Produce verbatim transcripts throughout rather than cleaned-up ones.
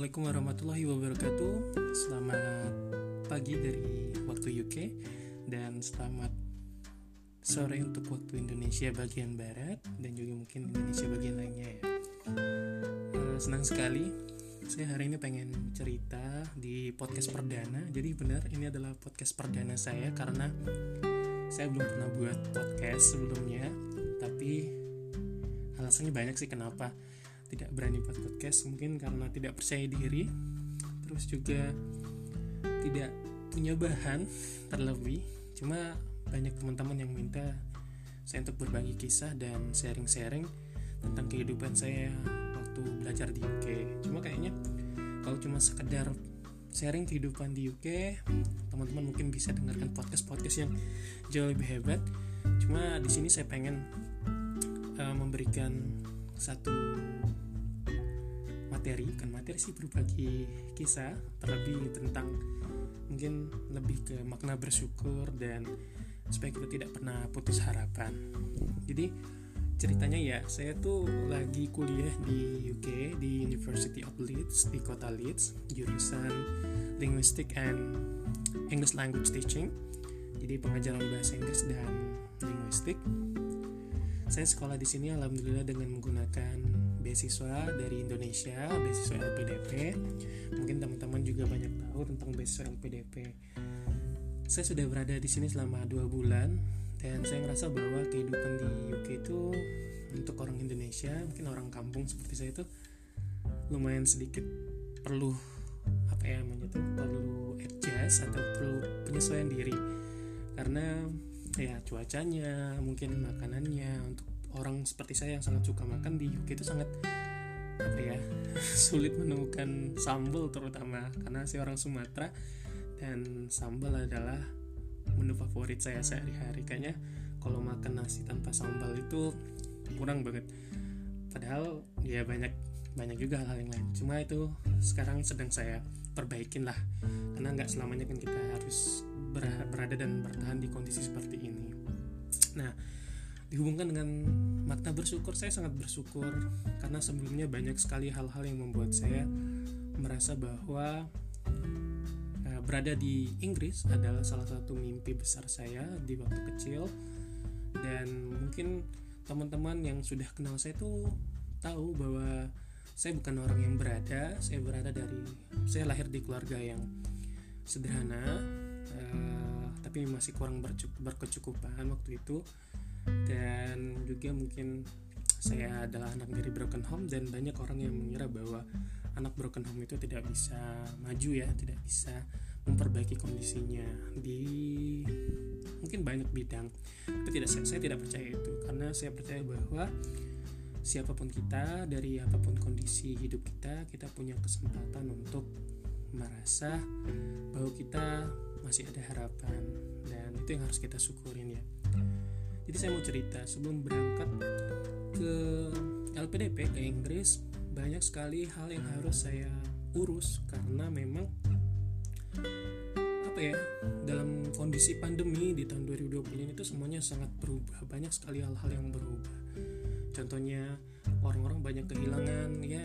Assalamualaikum warahmatullahi wabarakatuh. Selamat pagi dari waktu U K dan selamat sore untuk waktu Indonesia bagian barat dan juga mungkin Indonesia bagian lainnya ya. Senang sekali saya hari ini pengen cerita di podcast perdana. Jadi benar ini adalah podcast perdana saya karena saya belum pernah buat podcast sebelumnya, tapi alasannya banyak sih kenapa tidak berani buat podcast, mungkin karena tidak percaya diri, terus juga tidak punya bahan terlebih. Cuma banyak teman-teman yang minta saya untuk berbagi kisah dan sharing-sharing tentang kehidupan saya waktu belajar di U K. Cuma kayaknya kalau cuma sekedar sharing kehidupan di U K, teman-teman mungkin bisa dengarkan podcast-podcast yang jauh lebih hebat. Cuma di sini saya pengen uh, memberikan satu materi, bukan materi sih, berbagi kisah terlebih tentang mungkin lebih ke makna bersyukur dan supaya kita tidak pernah putus harapan. Jadi ceritanya ya, saya tuh lagi kuliah di U K di University of Leeds di kota Leeds, jurusan Linguistic and English Language Teaching, jadi pengajaran bahasa Inggris dan linguistik. Saya sekolah di sini alhamdulillah dengan menggunakan beasiswa dari Indonesia, beasiswa L P D P. Mungkin teman-teman juga banyak tahu tentang beasiswa L P D P. Saya sudah berada di sini selama dua bulan dan saya ngerasa bahwa kehidupan di U K itu untuk orang Indonesia, mungkin orang kampung seperti saya itu lumayan sedikit perlu apa ya namanya tuh, perlu adjust atau perlu penyesuaian diri. Karena ya cuacanya, mungkin makanannya, untuk orang seperti saya yang sangat suka makan di U K itu sangat apa ya sulit menemukan sambal, terutama karena saya orang Sumatera dan sambal adalah menu favorit saya sehari-hari. Kayaknya kalau makan nasi tanpa sambal itu kurang banget, padahal ya banyak banyak juga hal yang lain. Cuma itu sekarang sedang saya perbaikin lah, karena nggak selamanya kan kita harus berada dan bertahan di kondisi seperti ini. Nah, dihubungkan dengan makna bersyukur, saya sangat bersyukur karena sebelumnya banyak sekali hal-hal yang membuat saya merasa bahwa uh, berada di Inggris adalah salah satu mimpi besar saya di waktu kecil. Dan mungkin teman-teman yang sudah kenal saya tuh tahu bahwa saya bukan orang yang berada, saya berada dari saya lahir di keluarga yang sederhana. Uh, tapi masih kurang berkecukupan waktu itu, dan juga mungkin saya adalah anak dari broken home dan banyak orang yang mengira bahwa anak broken home itu tidak bisa maju ya, tidak bisa memperbaiki kondisinya di mungkin banyak bidang. Tapi tidak, saya, saya tidak percaya itu, karena saya percaya bahwa siapapun kita, dari apapun kondisi hidup kita, kita punya kesempatan untuk merasa bahwa kita masih ada harapan, dan itu yang harus kita syukurin ya. Jadi saya mau cerita, sebelum berangkat ke L P D P ke Inggris, banyak sekali hal yang harus saya urus karena memang apa ya, dalam kondisi pandemi di tahun dua ribu dua puluh ini itu semuanya sangat berubah, banyak sekali hal-hal yang berubah. Contohnya orang-orang banyak kehilangan ya,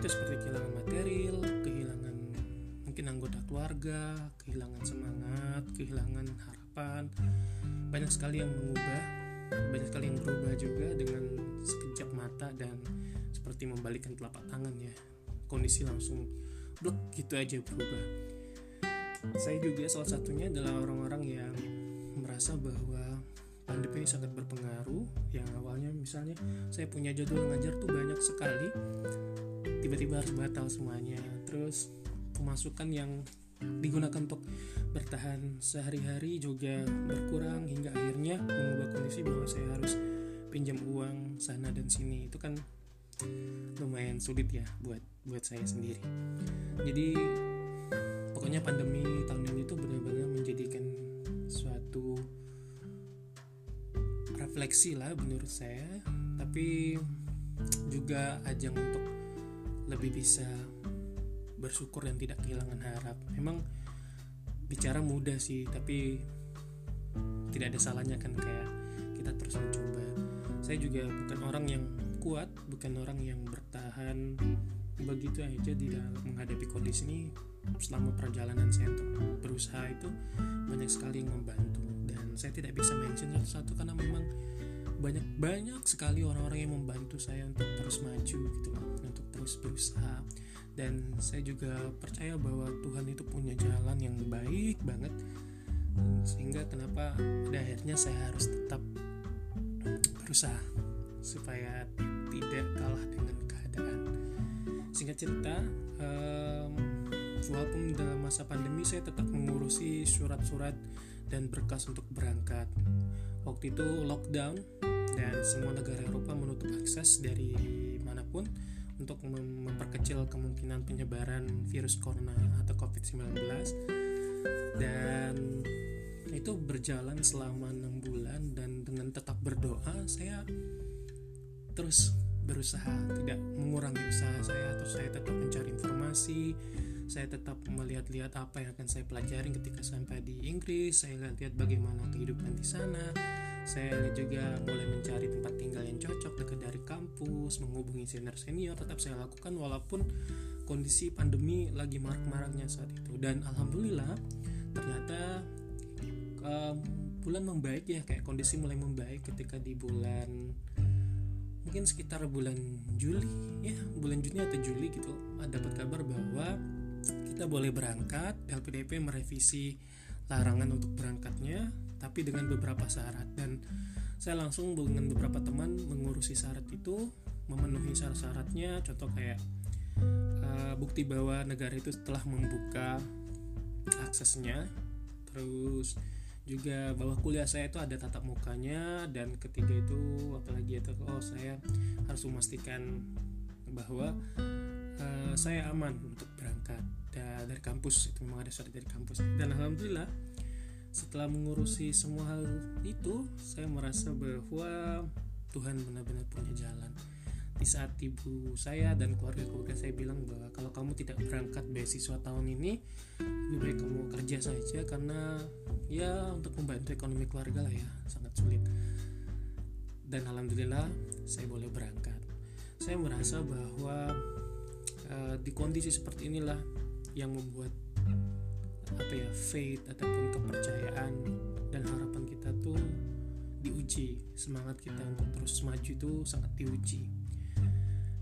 itu seperti kehilangan material, kehilangan mungkin anggota keluarga, kehilangan semangat, kehilangan harapan. Banyak sekali yang mengubah, banyak sekali yang berubah juga dengan sekejap mata dan seperti membalikkan telapak tangan ya. Kondisi langsung blek gitu aja berubah. Saya juga salah satunya adalah orang-orang yang merasa bahwa pandemi ini sangat berpengaruh. Yang awalnya misalnya saya punya jadwal ngajar tuh banyak sekali, tiba-tiba harus batal semuanya. Terus pemasukan yang digunakan untuk bertahan sehari-hari juga berkurang, hingga akhirnya mengubah kondisi bahwa saya harus pinjam uang sana dan sini. Itu kan lumayan sulit ya buat buat saya sendiri. Jadi pokoknya pandemi tahun ini tuh benar-benar menjadikan suatu refleksi lah menurut saya, tapi juga ajang untuk lebih bisa bersyukur dan tidak kehilangan harap. Memang bicara mudah sih, tapi tidak ada salahnya kan kayak kita terus mencoba. Saya juga bukan orang yang kuat, bukan orang yang bertahan begitu aja di dalam menghadapi kondisi ini. Selama perjalanan saya untuk berusaha itu banyak sekali yang membantu, dan saya tidak bisa mention satu-satu karena memang banyak-banyak sekali orang-orang yang membantu saya untuk terus maju gitu loh, untuk terus berusaha. Dan saya juga percaya bahwa Tuhan itu punya jalan yang baik banget, sehingga kenapa pada akhirnya saya harus tetap berusaha supaya tidak kalah dengan keadaan. Singkat cerita, um, walaupun dalam masa pandemi saya tetap mengurusi surat-surat dan berkas untuk berangkat. Waktu itu lockdown dan semua negara Eropa menutup akses dari manapun untuk memperkecil kemungkinan penyebaran virus corona atau covid sembilan belas, dan itu berjalan selama enam bulan. Dan dengan tetap berdoa, saya terus berusaha, tidak mengurangi usaha saya, atau saya tetap mencari informasi, saya tetap melihat-lihat apa yang akan saya pelajari ketika sampai di Inggris, saya lihat-lihat bagaimana kehidupan di sana. Saya juga mulai mencari tempat tinggal yang cocok dekat dari kampus, menghubungi senior-senior, tetap saya lakukan walaupun kondisi pandemi lagi marak-maraknya saat itu. Dan alhamdulillah ternyata um, bulan membaik ya, kayak kondisi mulai membaik ketika di bulan, mungkin sekitar bulan Juli ya, bulan Juni atau Juli gitu, dapat kabar bahwa kita boleh berangkat. L P D P merevisi larangan untuk berangkatnya, tapi dengan beberapa syarat, dan saya langsung dengan beberapa teman mengurusi syarat itu, memenuhi syarat-syaratnya. Contoh kayak uh, bukti bahwa negara itu telah membuka aksesnya, terus juga bahwa kuliah saya itu ada tatap mukanya, dan ketiga itu apalagi itu, oh saya harus memastikan bahwa uh, saya aman untuk berangkat da- dari kampus. Itu memang ada syarat dari kampus. Dan alhamdulillah setelah mengurusi semua hal itu, saya merasa bahwa Tuhan benar-benar punya jalan. Di saat ibu saya dan keluarga-keluarga saya bilang bahwa kalau kamu tidak berangkat beasiswa tahun ini, lebih baik kamu kerja saja, karena ya untuk membantu ekonomi keluarga lah ya, sangat sulit. Dan alhamdulillah saya boleh berangkat. Saya merasa bahwa uh, di kondisi seperti inilah yang membuat apa ya, faith ataupun kepercayaan dan harapan kita tuh diuji, semangat kita untuk terus maju itu sangat diuji.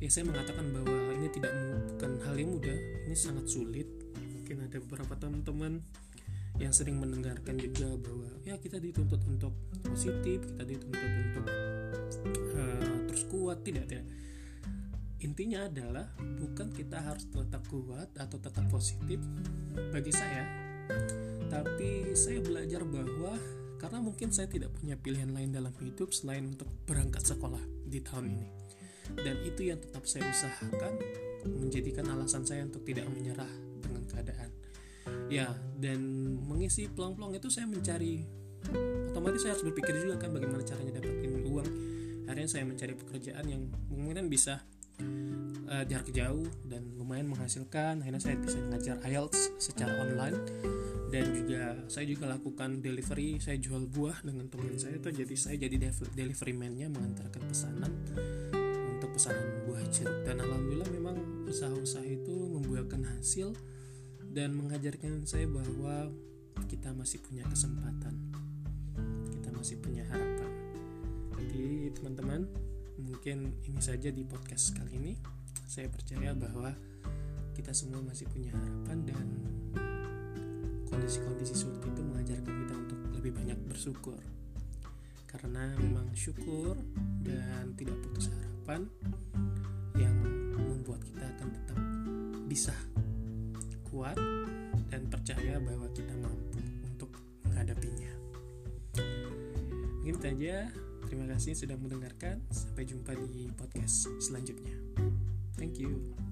Ya saya mengatakan bahwa ini tidak bukan hal yang mudah, ini sangat sulit. Mungkin ada beberapa teman-teman yang sering mendengarkan juga bahwa ya kita dituntut untuk positif, kita dituntut untuk uh, terus kuat, tidak tidak. Intinya adalah bukan kita harus tetap kuat atau tetap positif bagi saya, tapi saya belajar bahwa karena mungkin saya tidak punya pilihan lain dalam hidup selain untuk berangkat sekolah di tahun ini, dan itu yang tetap saya usahakan menjadikan alasan saya untuk tidak menyerah dengan keadaan ya. Dan mengisi peluang-peluang itu saya mencari, otomatis saya harus berpikir juga kan bagaimana caranya dapetin uang. Akhirnya saya mencari pekerjaan yang mungkin bisa Uh, jarak jauh dan lumayan menghasilkan. Akhirnya saya bisa mengajar I E L T S secara online, dan juga saya juga lakukan delivery, saya jual buah dengan teman saya itu, jadi saya jadi delivery man-nya, mengantarkan pesanan untuk pesanan buah jeruk. Dan alhamdulillah memang usaha-usaha itu membuahkan hasil dan mengajarkan saya bahwa kita masih punya kesempatan, kita masih punya harapan. Jadi teman-teman, mungkin ini saja di podcast kali ini. Saya percaya bahwa kita semua masih punya harapan, dan kondisi-kondisi sulit itu mengajarkan kita untuk lebih banyak bersyukur, karena memang syukur dan tidak putus harapan yang membuat kita akan tetap bisa kuat dan percaya bahwa kita mampu untuk menghadapinya. Mungkin itu aja. Terima kasih sudah mendengarkan. Sampai jumpa di podcast selanjutnya. Thank you.